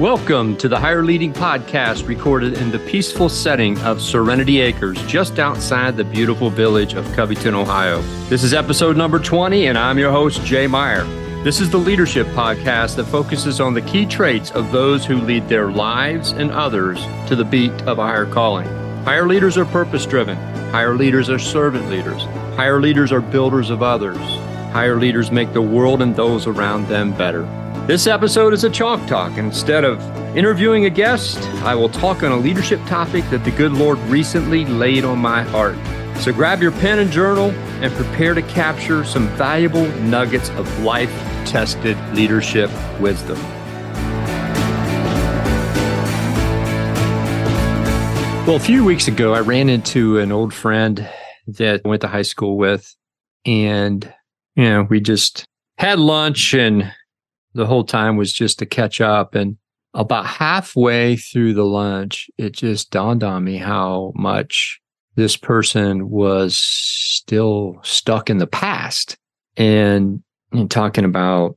Welcome to the Higher Leading Podcast, recorded in the peaceful setting of Serenity Acres, just outside the beautiful village of Covington, Ohio. This is episode number 20, and I'm your host, Jay Meyer. This is the leadership podcast that focuses on the key traits of those who lead their lives and others to the beat of a higher calling. Higher leaders are purpose-driven. Higher leaders are servant leaders. Higher leaders are builders of others. Higher leaders make the world and those around them better. This episode is a Chalk Talk. Instead of interviewing a guest, I will talk on a leadership topic that the good Lord recently laid on my heart. So grab your pen and journal and prepare to capture some valuable nuggets of life-tested leadership wisdom. Well, a few weeks ago, I ran into an old friend that I went to high school with, and we just had lunch, and the whole time was just to catch up. And about halfway through the lunch, it just dawned on me how much this person was still stuck in the past and talking about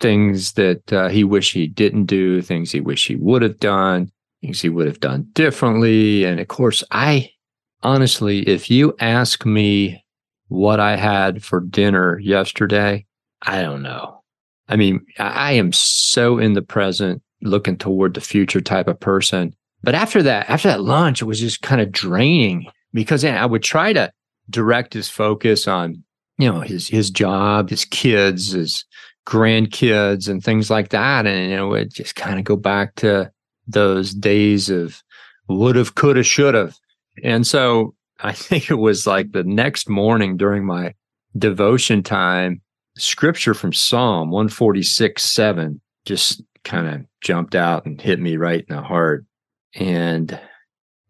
things that he wished he didn't do, things he wished he would have done, things he would have done differently. And of course, I honestly, if you ask me what I had for dinner yesterday, I don't know. I mean, I am so in the present, looking toward the future type of person. But after that lunch, it was just kind of draining, because I would try to direct his focus on, his job, his kids, his grandkids, and things like that. And, it just kind of go back to those days of would have, could have, should have. And so I think it was like the next morning during my devotion time, scripture from Psalm 146, 7 just kind of jumped out and hit me right in the heart. And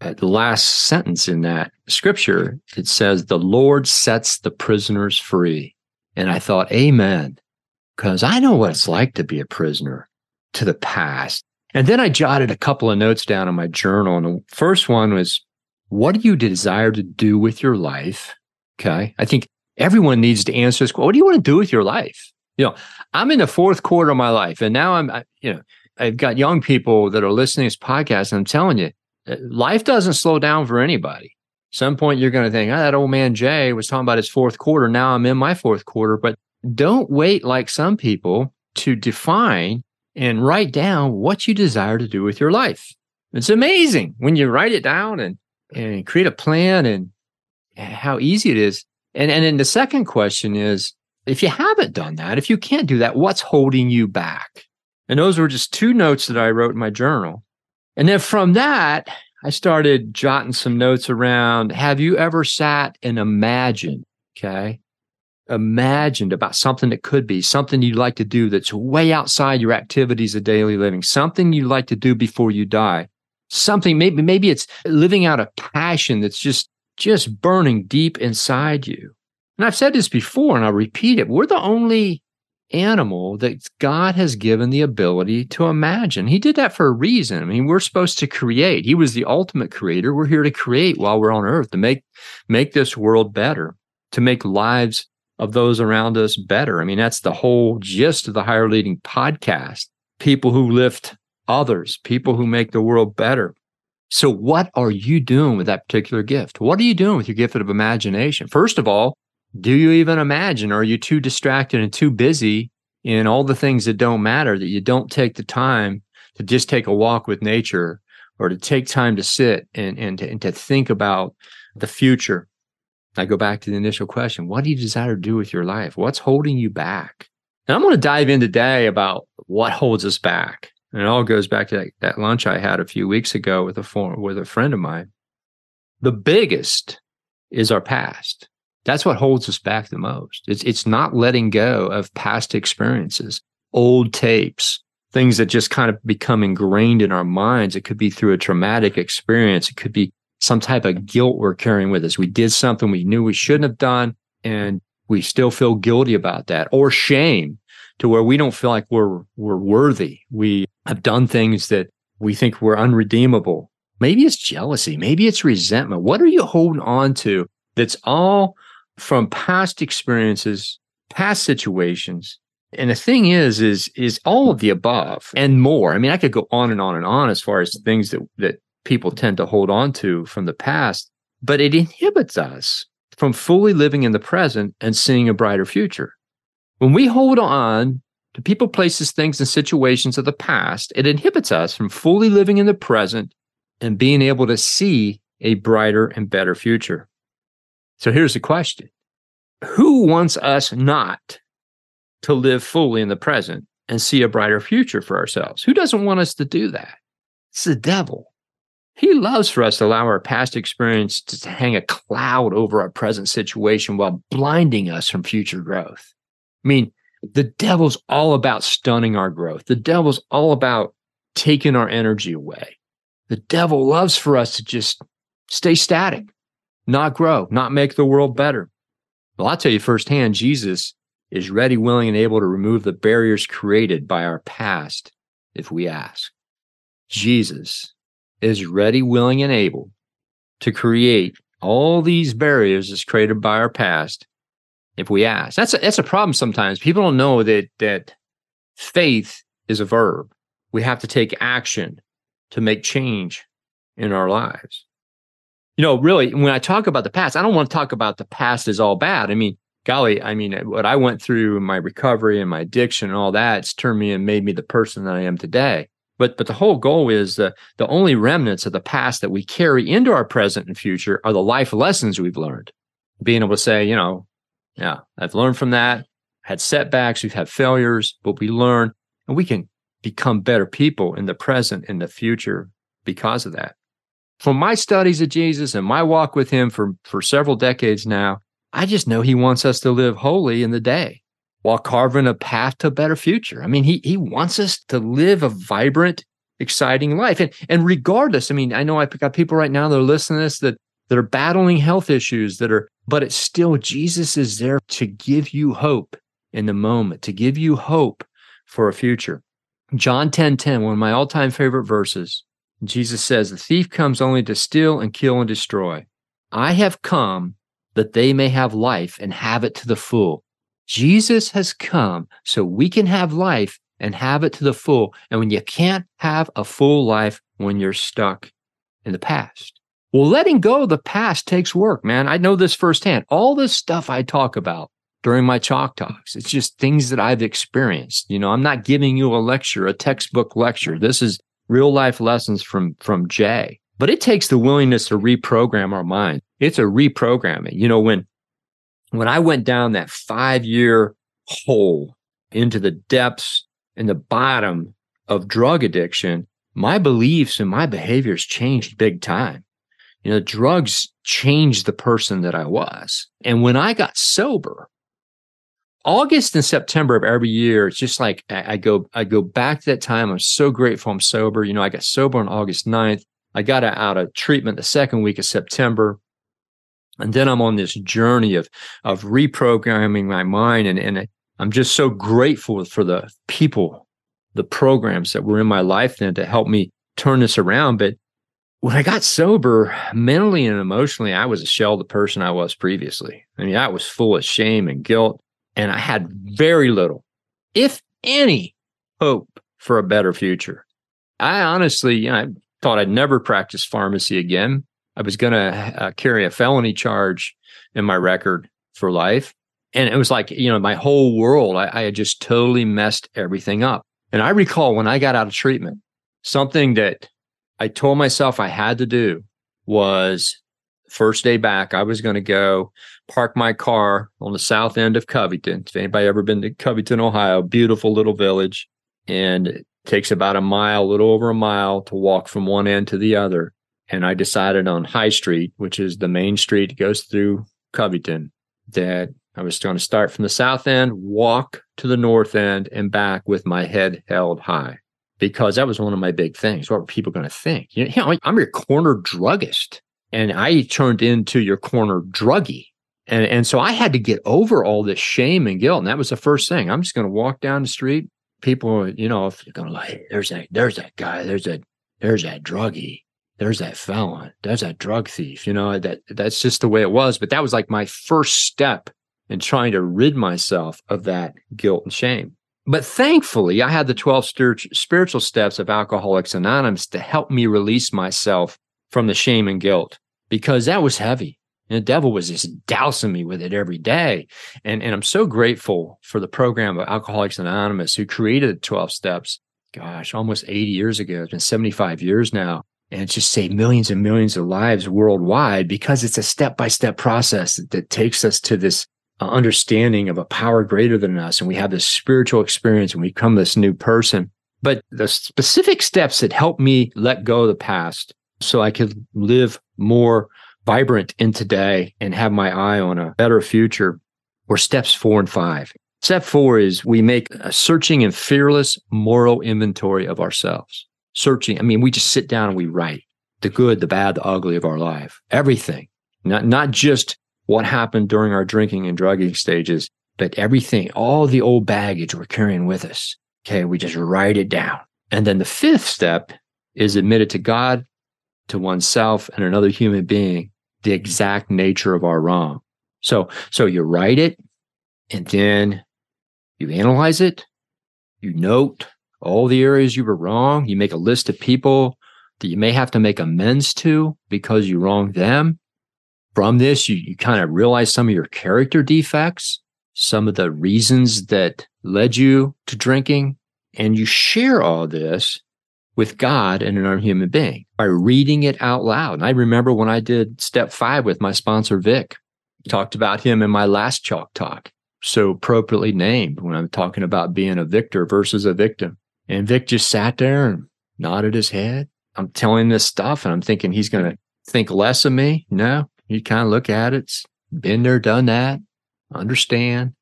at the last sentence in that scripture, it says, "The Lord sets the prisoners free." And I thought, amen, because I know what it's like to be a prisoner to the past. And then I jotted a couple of notes down in my journal. And the first one was, what do you desire to do with your life? Okay. I think everyone needs to answer this question. What do you want to do with your life? I'm in the fourth quarter of my life, and now I've got young people that are listening to this podcast, and I'm telling you, life doesn't slow down for anybody. Some point you're going to think, that old man Jay was talking about his fourth quarter. Now I'm in my fourth quarter. But don't wait like some people to define and write down what you desire to do with your life. It's amazing when you write it down and create a plan, and how easy it is. And then the second question is, if you haven't done that, if you can't do that, what's holding you back? And those were just two notes that I wrote in my journal. And then from that, I started jotting some notes around, have you ever sat and imagined about something that could be, something you'd like to do that's way outside your activities of daily living, something you'd like to do before you die, something, maybe it's living out a passion that's just burning deep inside you. And I've said this before, and I'll repeat it. We're the only animal that God has given the ability to imagine. He did that for a reason. I mean, we're supposed to create. He was the ultimate creator. We're here to create while we're on earth, to make this world better, to make lives of those around us better. I mean, that's the whole gist of the Higher Leading Podcast. People who lift others, people who make the world better. So what are you doing with that particular gift? What are you doing with your gift of imagination? First of all, do you even imagine? Or are you too distracted and too busy in all the things that don't matter that you don't take the time to just take a walk with nature, or to take time to sit and to think about the future? I go back to the initial question. What do you desire to do with your life? What's holding you back? And I'm going to dive in today about what holds us back. And it all goes back to that lunch I had a few weeks ago with a friend of mine. The biggest is our past. That's what holds us back the most. It's not letting go of past experiences, old tapes, things that just kind of become ingrained in our minds. It could be through a traumatic experience. It could be some type of guilt we're carrying with us. We did something we knew we shouldn't have done, and we still feel guilty about that, or shame, to where we don't feel like we're worthy. We have done things that we think were unredeemable. Maybe it's jealousy. Maybe it's resentment. What are you holding on to that's all from past experiences, past situations, And the thing is all of the above and more. I mean, I could go on and on and on as far as things that people tend to hold on to from the past, but it inhibits us from fully living in the present and seeing a brighter future. When we hold on to people, places, things, and situations of the past, it inhibits us from fully living in the present and being able to see a brighter and better future. So here's the question. Who wants us not to live fully in the present and see a brighter future for ourselves? Who doesn't want us to do that? It's the devil. He loves for us to allow our past experience to hang a cloud over our present situation while blinding us from future growth. I mean, the devil's all about stunning our growth. The devil's all about taking our energy away. The devil loves for us to just stay static, not grow, not make the world better. Well, I'll tell you firsthand, Jesus is ready, willing, and able to remove the barriers created by our past if we ask. Jesus is ready, willing, and able to create all these barriers that's created by our past if we ask. That's a problem sometimes. People don't know that faith is a verb. We have to take action to make change in our lives. You know, really, when I talk about the past, I don't want to talk about the past is all bad. I mean, golly, I mean, what I went through in my recovery and my addiction and all that, it's turned me and made me the person that I am today. But the whole goal is the only remnants of the past that we carry into our present and future are the life lessons we've learned. Being able to say, you know, yeah, I've learned from that, had setbacks, we've had failures, but we learn and we can become better people in the present and the future because of that. From my studies of Jesus and my walk with him for several decades now, I just know he wants us to live holy in the day while carving a path to a better future. I mean, he wants us to live a vibrant, exciting life. And regardless, I mean, I know I've got people right now that are listening to this that are battling health issues but it's still, Jesus is there to give you hope in the moment, to give you hope for a future. John 10, one of my all-time favorite verses, Jesus says, "The thief comes only to steal and kill and destroy. I have come that they may have life and have it to the full." Jesus has come so we can have life and have it to the full. And when you can't have a full life, when you're stuck in the past. Well, letting go of the past takes work, man. I know this firsthand. All this stuff I talk about during my Chalk Talks, it's just things that I've experienced. You know, I'm not giving you a lecture, a textbook lecture. This is real life lessons from Jay. But it takes the willingness to reprogram our mind. It's a reprogramming. You know, when I went down that 5-year hole into the depths and the bottom of drug addiction, my beliefs and my behaviors changed big time. You know, drugs changed the person that I was. And when I got sober, August and September of every year, it's just like I go back to that time. I'm so grateful I'm sober. You know, I got sober on August 9th. I got out of treatment the second week of September. And then I'm on this journey of reprogramming my mind. And I'm just so grateful for the people, the programs that were in my life then to help me turn this around. But when I got sober, mentally and emotionally, I was a shell of the person I was previously. I mean, I was full of shame and guilt. And I had very little, if any, hope for a better future. I honestly, you know, I thought I'd never practice pharmacy again. I was going to carry a felony charge in my record for life. And it was like, you know, my whole world, I had just totally messed everything up. And I recall when I got out of treatment, something that I told myself I had to do was first day back, I was going to go park my car on the south end of Covington. If anybody ever been to Covington, Ohio, beautiful little village. And it takes about a little over a mile to walk from one end to the other. And I decided on High Street, which is the main street that goes through Covington, that I was going to start from the south end, walk to the north end and back with my head held high, because that was one of my big things. What were people going to think? You know, I'm your corner druggist and I turned into your corner druggie. And so I had to get over all this shame and guilt. And that was the first thing. I'm just going to walk down the street. People, you know, if you're going to like, there's that guy, there's that druggie. There's that felon, there's that drug thief, you know, that's just the way it was. But that was like my first step in trying to rid myself of that guilt and shame. But thankfully, I had the 12 spiritual steps of Alcoholics Anonymous to help me release myself from the shame and guilt, because that was heavy. And the devil was just dousing me with it every day. And I'm so grateful for the program of Alcoholics Anonymous, who created the 12 steps, gosh, almost 80 years ago. It's been 75 years now. And it's just saved millions and millions of lives worldwide, because it's a step-by-step process that takes us to this understanding of a power greater than us, and we have this spiritual experience and we become this new person. But the specific steps that helped me let go of the past so I could live more vibrant in today and have my eye on a better future were steps 4 and 5. Step 4 is we make a searching and fearless moral inventory of ourselves. Searching, I mean, we just sit down and we write the good, the bad, the ugly of our life, everything, not just what happened during our drinking and drugging stages, but everything, all the old baggage we're carrying with us. Okay, we just write it down. And then the 5th step is admit it to God, to oneself, and another human being, the exact nature of our wrong. So you write it, and then you analyze it, you note all the areas you were wrong, you make a list of people that you may have to make amends to because you wronged them. From this, you kind of realize some of your character defects, some of the reasons that led you to drinking, and you share all this with God and another human being by reading it out loud. And I remember when I did step 5 with my sponsor, Vic, talked about him in my last Chalk Talk, so appropriately named when I'm talking about being a victor versus a victim. And Vic just sat there and nodded his head. I'm telling this stuff and I'm thinking he's going to think less of me. No. You kind of look at it, been there, done that, understand.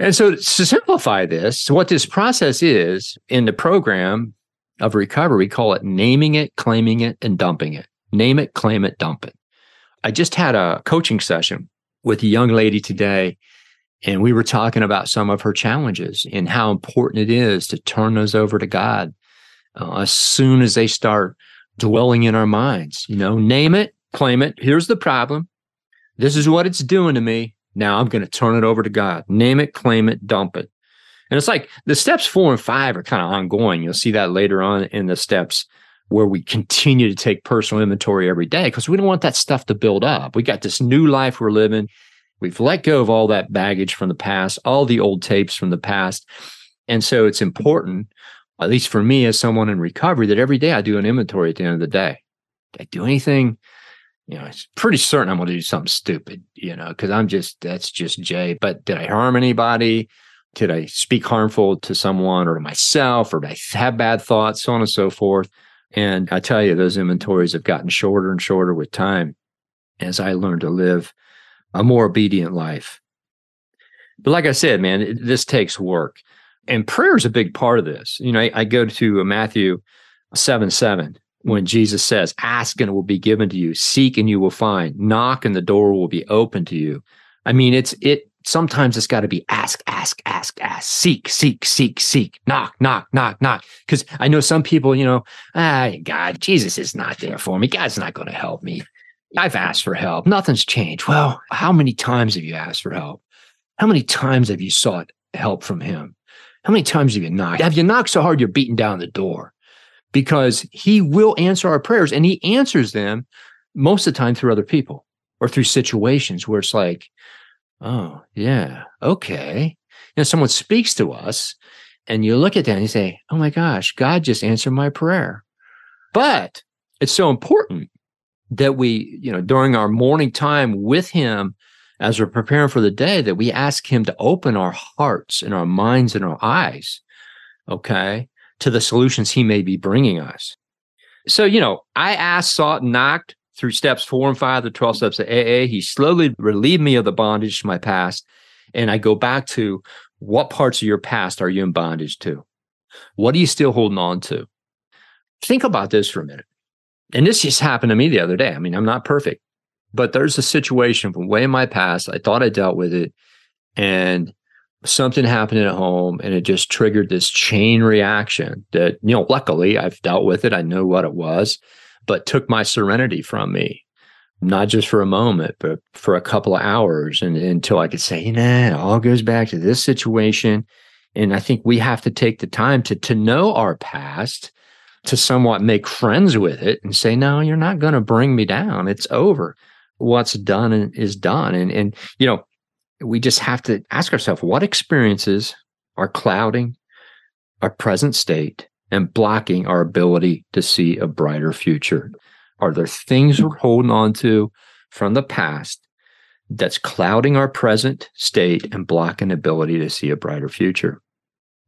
And so to simplify this, so what this process is in the program of recovery, we call it naming it, claiming it, and dumping it. Name it, claim it, dump it. I just had a coaching session with a young lady today, and we were talking about some of her challenges and how important it is to turn those over to God as soon as they start dwelling in our minds. You know, name it, claim it. Here's the problem. This is what it's doing to me. Now I'm going to turn it over to God. Name it, claim it, dump it. And it's like the steps 4 and 5 are kind of ongoing. You'll see that later on in the steps where we continue to take personal inventory every day, because we don't want that stuff to build up. We got this new life we're living. We've let go of all that baggage from the past, all the old tapes from the past. And so it's important, at least for me as someone in recovery, that every day I do an inventory at the end of the day. Did I do anything? You know, it's pretty certain I'm going to do something stupid, you know, because that's just Jay. But did I harm anybody? Did I speak harmful to someone or to myself? Or did I have bad thoughts? So on and so forth. And I tell you, those inventories have gotten shorter and shorter with time as I learn to live a more obedient life. But like I said, man, this takes work. And prayer is a big part of this. You know, I go to Matthew 7, when Jesus says, ask and it will be given to you, seek and you will find, knock and the door will be open to you. I mean, sometimes it's got to be ask, seek, knock. Because I know some people, you know, God, Jesus is not there for me. God's not going to help me. I've asked for help. Nothing's changed. Well, how many times have you asked for help? How many times have you sought help from him? How many times have you knocked? Have you knocked so hard you're beating down the door? Because he will answer our prayers, and he answers them most of the time through other people or through situations where it's like, oh, yeah, okay. You know, someone speaks to us and you look at them and you say, oh my gosh, God just answered my prayer. But it's so important that we, you know, during our morning time with him, as we're preparing for the day, that we ask him to open our hearts and our minds and our eyes, okay, to the solutions he may be bringing us. So, you know, I asked, sought, and knocked through steps 4 and 5, the 12 steps of AA. He slowly relieved me of the bondage to my past. And I go back to, what parts of your past are you in bondage to? What are you still holding on to? Think about this for a minute. And this just happened to me the other day. I mean, I'm not perfect, but there's a situation from way in my past. I thought I dealt with it, and something happened at home, and it just triggered this chain reaction that, you know, luckily I've dealt with it. I know what it was, but took my serenity from me, not just for a moment, but for a couple of hours, and until I could say, nah, it all goes back to this situation. And I think we have to take the time to know our past, to somewhat make friends with it and say, no, you're not going to bring me down. It's over. What's done is done. And you know, we just have to ask ourselves, what experiences are clouding our present state and blocking our ability to see a brighter future? Are there things we're holding on to from the past that's clouding our present state and blocking the ability to see a brighter future?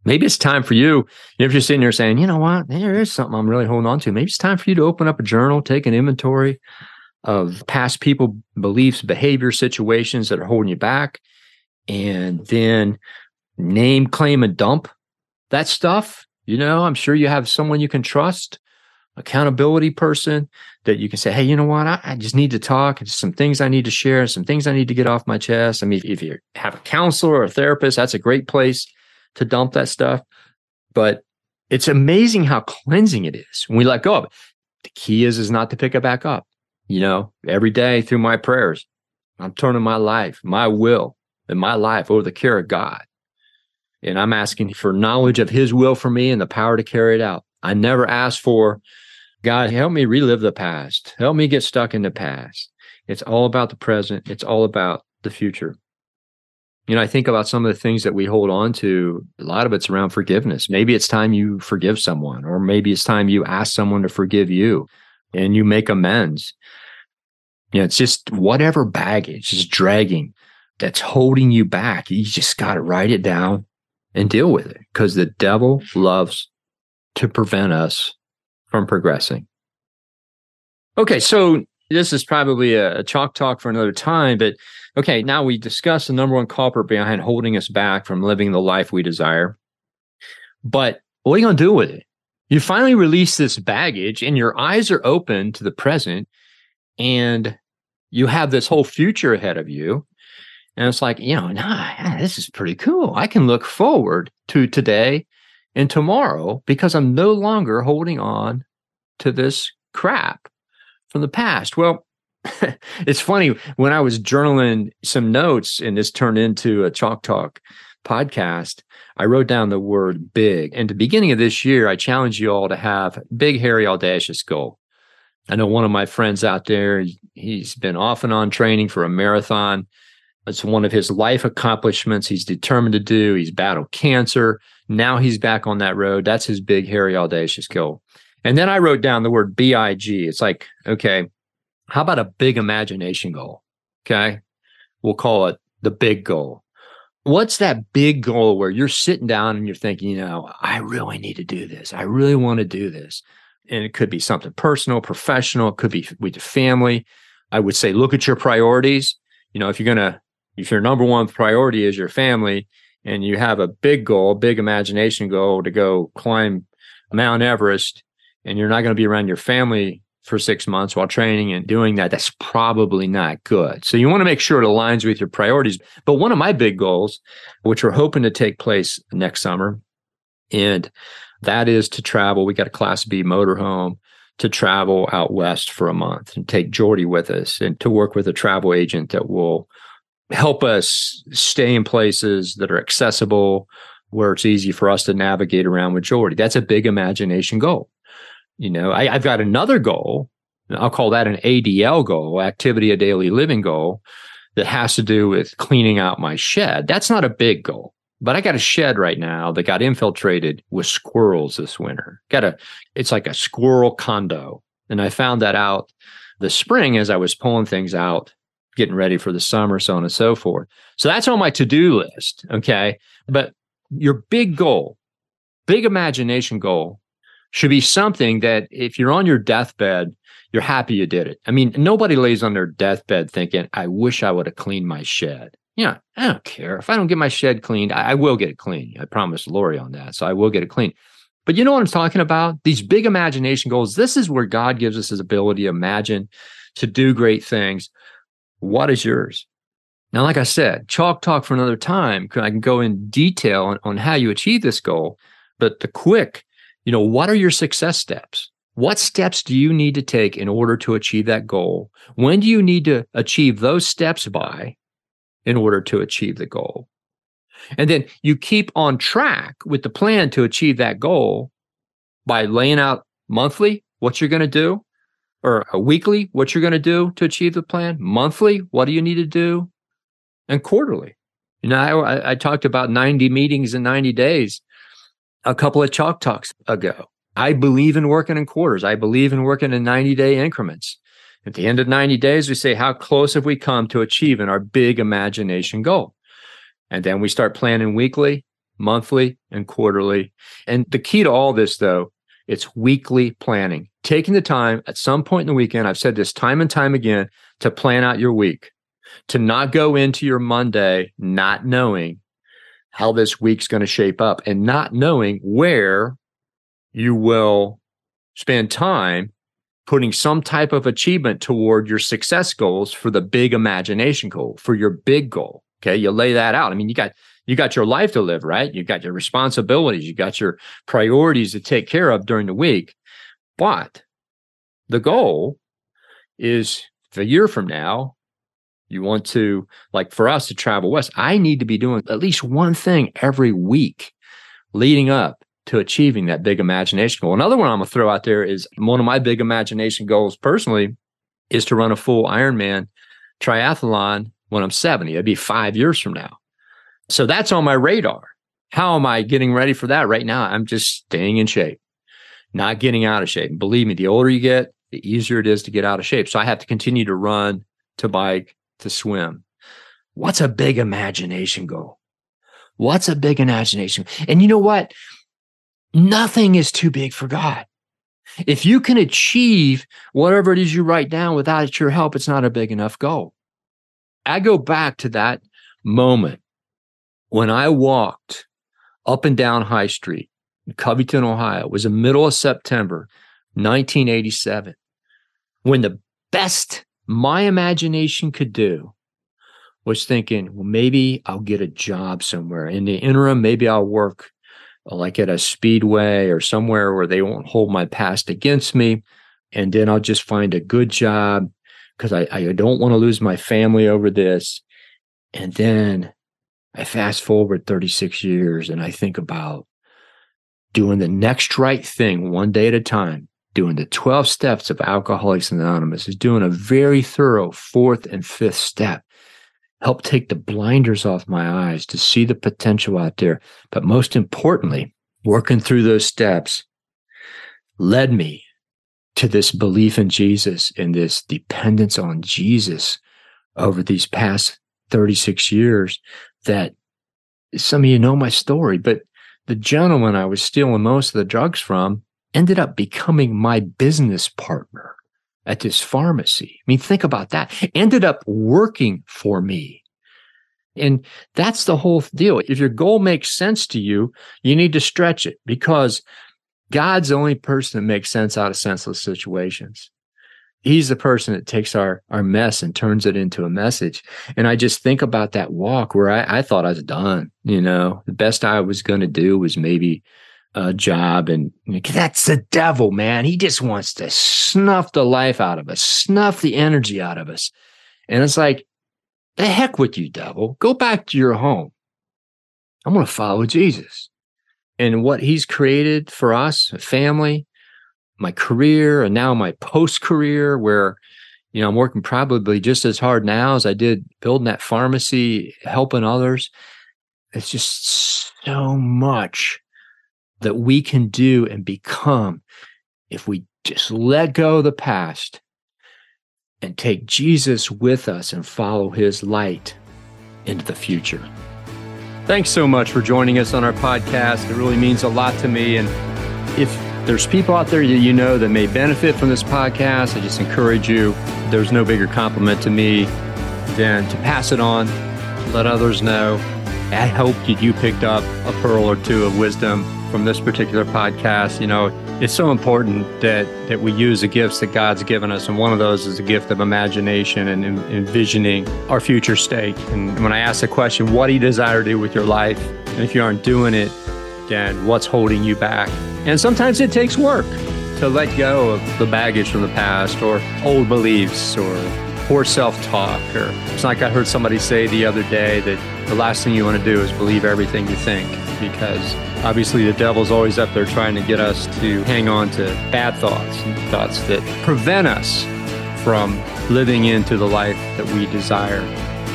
Maybe it's time for you, if you're sitting there saying, you know what, there is something I'm really holding on to. Maybe it's time for you to open up a journal, take an inventory of past people, beliefs, behavior, situations that are holding you back, and then name, claim, and dump that stuff. You know, I'm sure you have someone you can trust, accountability person that you can say, hey, you know what, I just need to talk. There's some things I need to share, some things I need to get off my chest. I mean, if you have a counselor or a therapist, that's a great place to dump that stuff. But it's amazing how cleansing it is when we let go of it. The key is not to pick it back up. You know, every day through my prayers, I'm turning my life, my will, and my life over the care of God. And I'm asking for knowledge of his will for me and the power to carry it out. I never ask for, God, help me relive the past. Help me get stuck in the past. It's all about the present. It's all about the future. You know, I think about some of the things that we hold on to. A lot of it's around forgiveness. Maybe it's time you forgive someone, or maybe it's time you ask someone to forgive you and you make amends. You know, it's just whatever baggage is dragging that's holding you back. You just got to write it down and deal with it, because the devil loves to prevent us from progressing. Okay, so this is probably a chalk talk for another time, but okay, now we discussed the number one culprit behind holding us back from living the life we desire. But what are you going to do with it? You finally release this baggage and your eyes are open to the present, and you have this whole future ahead of you. And it's like, you know, nah, this is pretty cool. I can look forward to today and tomorrow because I'm no longer holding on to this crap from the past. Well, it's funny, when I was journaling some notes and this turned into a Chalk Talk podcast, I wrote down the word big. And at the beginning of this year, I challenge you all to have big, hairy, audacious goal. I know one of my friends out there, he's been off and on training for a marathon. It's one of his life accomplishments he's determined to do. He's battled cancer. Now he's back on that road. That's his big, hairy, audacious goal. And then I wrote down the word B-I-G. It's like, okay, how about a big imagination goal? Okay, we'll call it the big goal. What's that big goal where you're sitting down and you're thinking, you know, I really need to do this. I really want to do this. And it could be something personal, professional. It could be with your family. I would say, look at your priorities. You know, if your number one priority is your family and you have a big goal, big imagination goal to go climb Mount Everest, and you're not going to be around your family for 6 months while training and doing that, that's probably not good. So you want to make sure it aligns with your priorities. But one of my big goals, which we're hoping to take place next summer, and that is to travel. We got a Class B motorhome, to travel out west for a month and take Jordy with us, and to work with a travel agent that will help us stay in places that are accessible, where it's easy for us to navigate around with Jordy. That's a big imagination goal. You know, I've got another goal, and I'll call that an ADL goal, activity of daily living goal, that has to do with cleaning out my shed. That's not a big goal, but I got a shed right now that got infiltrated with squirrels this winter. It's like a squirrel condo. And I found that out this spring as I was pulling things out, getting ready for the summer, so on and so forth. So that's on my to-do list, okay? But your big goal, big imagination goal, should be something that if you're on your deathbed, you're happy you did it. I mean, nobody lays on their deathbed thinking, I wish I would have cleaned my shed. You know, I don't care. If I don't get my shed cleaned, I will get it clean. I promised Lori on that, so I will get it clean. But you know what I'm talking about? These big imagination goals, this is where God gives us his ability to imagine, to do great things. What is yours? Now, like I said, Chalk Talk for another time. I can go in detail on how you achieve this goal, but the quick, you know, what are your success steps? What steps do you need to take in order to achieve that goal? When do you need to achieve those steps by in order to achieve the goal? And then you keep on track with the plan to achieve that goal by laying out monthly what you're going to do, or weekly what you're going to do to achieve the plan, monthly what do you need to do, and quarterly. You know, I talked about 90 meetings in 90 days a couple of Chalk Talks ago. I believe in working in quarters. I believe in working in 90-day increments. At the end of 90 days, we say, how close have we come to achieving our big imagination goal? And then we start planning weekly, monthly, and quarterly. And the key to all this, though, it's weekly planning. Taking the time at some point in the weekend, I've said this time and time again, to plan out your week, to not go into your Monday not knowing how this week's going to shape up and not knowing where you will spend time putting some type of achievement toward your success goals for the big imagination goal, for your big goal. Okay, you lay that out. I mean, you got your life to live, right? You got your responsibilities, you got your priorities to take care of during the week. But the goal is a year from now, you want to, like for us to travel west, I need to be doing at least one thing every week leading up to achieving that big imagination goal. Another one I'm going to throw out there is one of my big imagination goals personally is to run a full Ironman triathlon when I'm 70. It'd be 5 years from now. So that's on my radar. How am I getting ready for that right now? I'm just staying in shape, not getting out of shape. And believe me, the older you get, the easier it is to get out of shape. So I have to continue to run, to bike, to swim. What's a big imagination goal? What's a big imagination? And you know what? Nothing is too big for God. If you can achieve whatever it is you write down without your help, it's not a big enough goal. I go back to that moment when I walked up and down High Street in Covington, Ohio. It was the middle of September, 1987, when the best my imagination could do was thinking, well, maybe I'll get a job somewhere. In the interim, maybe I'll work like at a speedway or somewhere where they won't hold my past against me. And then I'll just find a good job because I don't want to lose my family over this. And then I fast forward 36 years and I think about doing the next right thing one day at a time, doing the 12 steps of Alcoholics Anonymous, is doing a very thorough fourth and fifth step. Help take the blinders off my eyes to see the potential out there. But most importantly, working through those steps led me to this belief in Jesus and this dependence on Jesus over these past 36 years that some of you know my story, but the gentleman I was stealing most of the drugs from ended up becoming my business partner at this pharmacy. I mean, think about that. Ended up working for me. And that's the whole deal. If your goal makes sense to you, you need to stretch it because God's the only person that makes sense out of senseless situations. He's the person that takes our mess and turns it into a message. And I just think about that walk where I thought I was done. You know, the best I was going to do was maybe a job, and that's the devil, man. He just wants to snuff the life out of us, snuff the energy out of us. And it's like, the heck with you, devil. Go back to your home. I'm going to follow Jesus and what he's created for us, a family, my career, and now my post-career where, you know, I'm working probably just as hard now as I did building that pharmacy, helping others. It's just so much that we can do and become if we just let go of the past and take Jesus with us and follow his light into the future. Thanks so much for joining us on our podcast. It really means a lot to me. And if there's people out there that you know that may benefit from this podcast, I just encourage you, there's no bigger compliment to me than to pass it on, let others know. I hope that you picked up a pearl or two of wisdom from this particular podcast. You know, it's so important that we use the gifts that God's given us. And one of those is the gift of imagination and envisioning our future state. And when I ask the question, what do you desire to do with your life? And if you aren't doing it, then what's holding you back? And sometimes it takes work to let go of the baggage from the past or old beliefs or poor self-talk, or it's like I heard somebody say the other day that the last thing you want to do is believe everything you think, because obviously the devil's always up there trying to get us to hang on to bad thoughts and thoughts that prevent us from living into the life that we desire.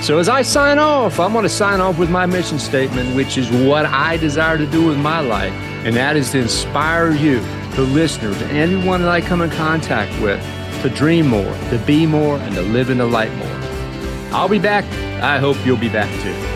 So as I sign off, I'm going to sign off with my mission statement, which is what I desire to do with my life. And that is to inspire you, the listeners, and everyone that I come in contact with, to dream more, to be more, and to live in the light more. I'll be back. I hope you'll be back too.